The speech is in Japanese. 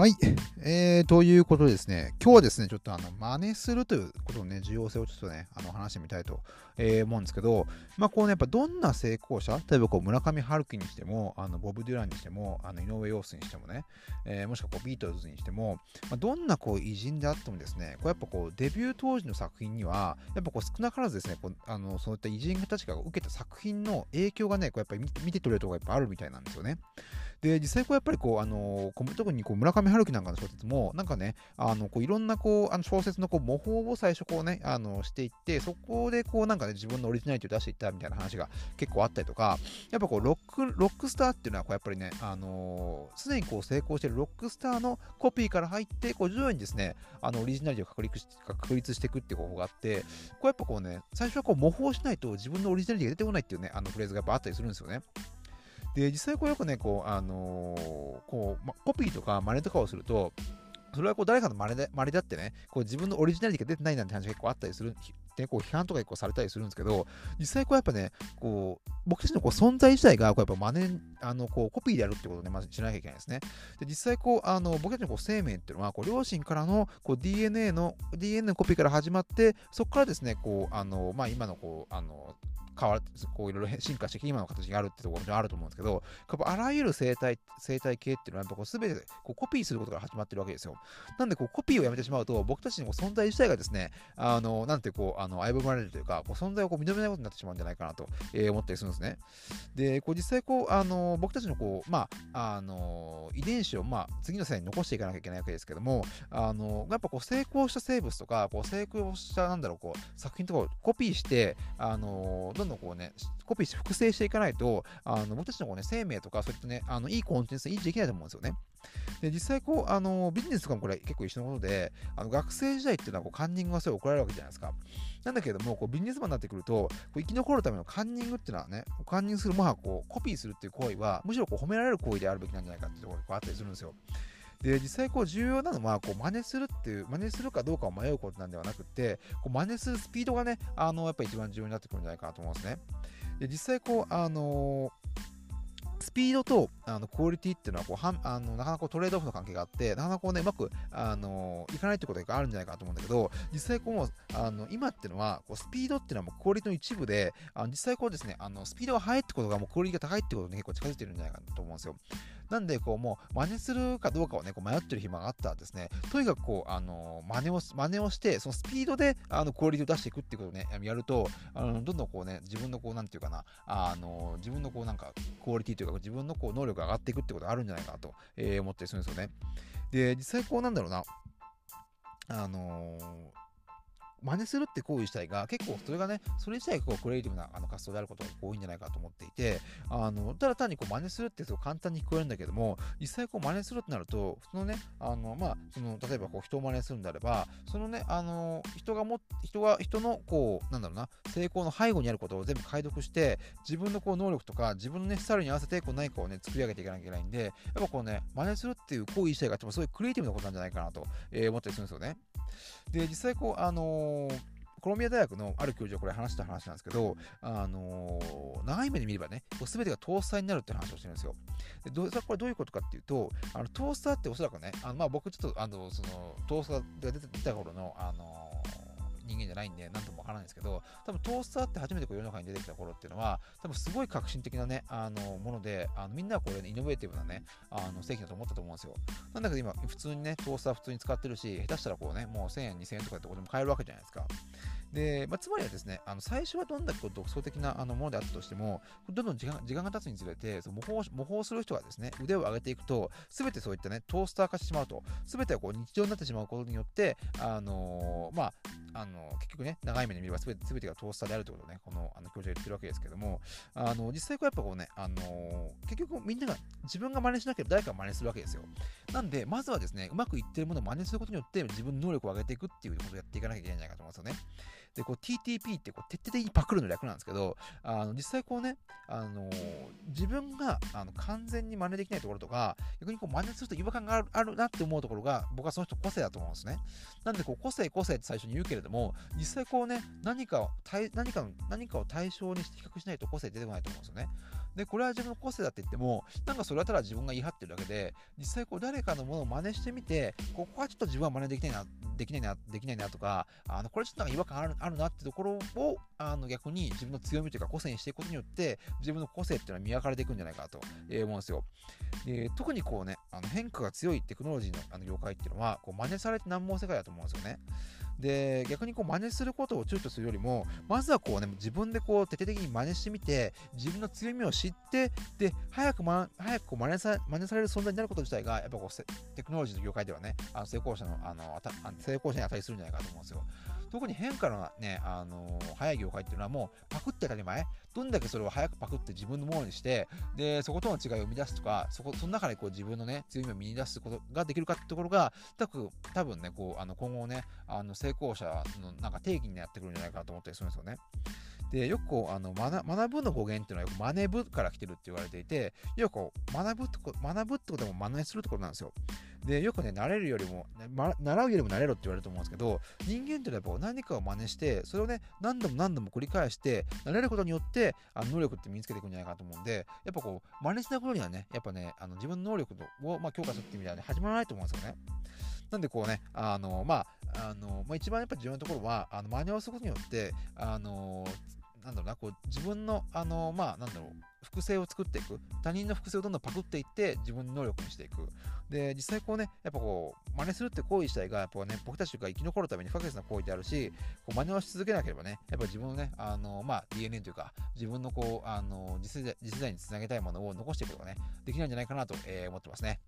はい、ということでですね、今日はですね、ちょっと真似するということのね、重要性をちょっとね、話してみたいと思うんですけど、まあこうね、やっぱどんな成功者、例えばこう村上春樹にしても、ボブ・デュランにしても、井上陽水にしてもね、もしくはこうビートルズにしても、まあ、どんなこう偉人であってもですね、こうやっぱこうデビュー当時の作品には、やっぱこう少なからずですね、こうそういった偉人たちが受けた作品の影響がね、こうやっぱり見て取れるところがやっぱあるみたいなんですよね。で、実際こうやっぱりこう、特にこう村上春樹なんかの小説もなんかね、こういろんなこう小説のこう模倣を最初こうね、していって、そこでこうなんかね、自分のオリジナリティを出していったみたいな話が結構あったりとか、やっぱこうロックスターっていうのはこうやっぱりね、常にこう成功しているロックスターのコピーから入って、こう徐々にですね、オリジナリティを確立していくっていう方法があって、こうやっぱこうね、最初はこう模倣しないと自分のオリジナリティが出てこないっていうね、フレーズがやっぱあったりするんですよね。で、実際こうよくね、こうコピーとか真似とかをすると、それはこう誰かの真似だってね、こう自分のオリジナリティが出てないなんて話が結構あったりする、こう批判とか結構されたりするんですけど、実際こうやっぱね、こう僕たちのこう存在自体がこうやっぱ真似こうコピーであるってことをね、まずしなきゃいけないですね。で、実際こう僕たちのこう生命っていうのはこう両親からのこう DNA のコピーから始まって、そこからですね、こう今のこういろいろ進化してきて今の形があるってところもあると思うんですけど、あらゆる生態系っていうのはやっぱこう全てこうコピーすることから始まってるわけですよ。なんでこうコピーをやめてしまうと、僕たちのこう存在自体がですね、なんてこう相棒まれるというか、こう存在をこう認めないことになってしまうんじゃないかなと思ったりするんですね。で、こう実際こう僕たちのこう遺伝子を次の世代に残していかなきゃいけないわけですけども、やっぱこう成功した生物とか、こう成功したこう作品とかをコピーしてどんどんこうね、コピーして複製していかないと、僕たちのこうね、生命とかそういったね、いいコンテンツに維持できないと思うんですよね。で、実際こうビジネスとかもこれ結構一緒のことで、学生時代っていうのはこうカンニングがすごい怒られるわけじゃないですか。なんだけども、こうビジネスマンになってくると、こう生き残るためのカンニングっていうのはね、カンニングするもはこうコピーするっていう行為は、むしろこう褒められる行為であるべきなんじゃないかっていうところがあったりするんですよ。で、実際こう重要なのは、こう真似するかどうかを迷うことなんではなくて、こう真似するスピードがね、やっぱり一番重要になってくるんじゃないかなと思うんですね。で、実際こうスピードとクオリティっていうのはこうなかなかトレードオフの関係があって、なかなかね、うまくいかないってことがあるんじゃないかなと思うんだけど、実際こう今っていうのはこうスピードっていうのはもうクオリティの一部で、実際こうですね、スピードが速いってことがもうクオリティが高いってことに結構近づいてるんじゃないかと思うんですよ。なんでこうもう真似するかどうかをね、こう迷ってる暇があったらですね、とにかくこう真似をして、そのスピードでクオリティを出していくってことをね、やると、どんどんこうね、自分のこうなんていうかな、自分のこうなんかクオリティというか、自分のこう能力が上がっていくってことがあるんじゃないかなと思ったりするんですよね。で、実際こう真似するって行為自体が結構それがね、それ自体がこうクリエイティブな活動であることが多いんじゃないかと思っていて、ただ単にこう真似するってすごい簡単に聞こえるんだけども、実際こう真似するってなると、そのね、例えばこう人を真似するんであれば、そのね、人のこう成功の背後にあることを全部解読して、自分のこう能力とか自分のね、スタイルに合わせてこう何かをね、作り上げていかなきゃいけないんで、やっぱこうね、真似するっていう行為自体がすごいクリエイティブなことなんじゃないかなと思ったりするんですよね。で、実際こうコロンビア大学のある教授がこれ話した話なんですけど、長い目で見ればね、全てがトースターになるって話をしてるんですよ。で、これどういうことかっていうと、トースターっておそらくね、僕ちょっとそのトースターが出た頃の人間じゃないんで何ともわからないんですけど、多分トースターって初めてこう世の中に出てきた頃っていうのは、多分すごい革新的なね、もので、みんなはこれ、ね、イノベーティブなね、製品だと思ったと思うんですよ。なんだけど今普通にね、トースター普通に使ってるし、下手したらこうね、もう1000円2000円とかってことでも買えるわけじゃないですか。で、つまりはですね、最初はどんだけ独創的なものであったとしても、どんどん時間が経つにつれて、その模倣する人がですね、腕を上げていくと、すべてそういったね、トースター化してしまうと、すべてはこう日常になってしまうことによって、結局ね、長い目で見ればすべてがトースターであるということをね、この教授が言ってるわけですけども、実際こうやっぱこうね、結局みんなが自分が真似しなければ誰かが真似するわけですよ。なんで、まずはですね、うまくいってるものを真似することによって、自分の能力を上げていくっていうことをやっていかなきゃいけないんじゃないかと思うんですよね。で、こう TTP ってこう徹底的にパクるの略なんですけど、実際こうね、自分が完全に真似できないところとか、逆にこう真似すると違和感があるなって思うところが、僕はその人個性だと思うんですね。なんでこう個性って最初に言うけれども、実際こうね、何かを対象にして比較しないと個性出てこないと思うんですよね。でこれは自分の個性だって言っても、なんかそれはただ自分が言い張ってるだけで、実際こう誰かのものを真似してみて、ここはちょっと自分は真似できないなとか、これちょっとなんか違和感あるなってところを逆に自分の強みというか個性にしていくことによって、自分の個性っていうのは磨かれていくんじゃないかなと思うんですよ。で特にこうね、変化が強いテクノロジーの業界っていうのはこう真似されて難問世界だと思うんですよね。で逆にこう真似することを躊躇するよりも、まずはこうね、自分でこう徹底的に真似してみて、自分の強みを知って、で早くこう真似される存在になること自体が、やっぱこうテクノロジーの業界ではね、成功者に値するんじゃないかと思うんですよ。特に変化のね、早い業界っていうのはもうパクって当たり前、どんだけそれを早くパクって自分のものにして、でそことの違いを生み出すとか、その中でこう自分のね強みを見出すことができるかってところが、多分ね、こう今後ね、成功者のなんか定義になってくるんじゃないかなと思ったりするんですよね。でよくこう学ぶの語源っていうのは、よく真似ぶから来てるって言われていて、よくこう学ぶってことも真似するところなんですよ。でよくね、習うよりも慣れろって言われると思うんですけど、人間ってやっぱ何かを真似して、それをね何度も繰り返して慣れることによって、能力って身につけていくんじゃないかと思うんで、やっぱこう真似しないことにはね、やっぱね自分の能力を強化するっていう意味ではね、始まらないと思うんですよね。なんでこうね、一番やっぱ重要なところは、真似をすることによって、自分の複製を作っていく、他人の複製をどんどんパクっていって、自分の能力にしていく。で実際こうね、やっぱこう真似するって行為自体が、やっぱね、僕たちが生き残るために不可欠な行為であるし、こう真似をし続けなければね、やっぱ自分のねDNA というか、自分のこう次世代につなげたいものを残していくことがね、できないんじゃないかなと思ってますね。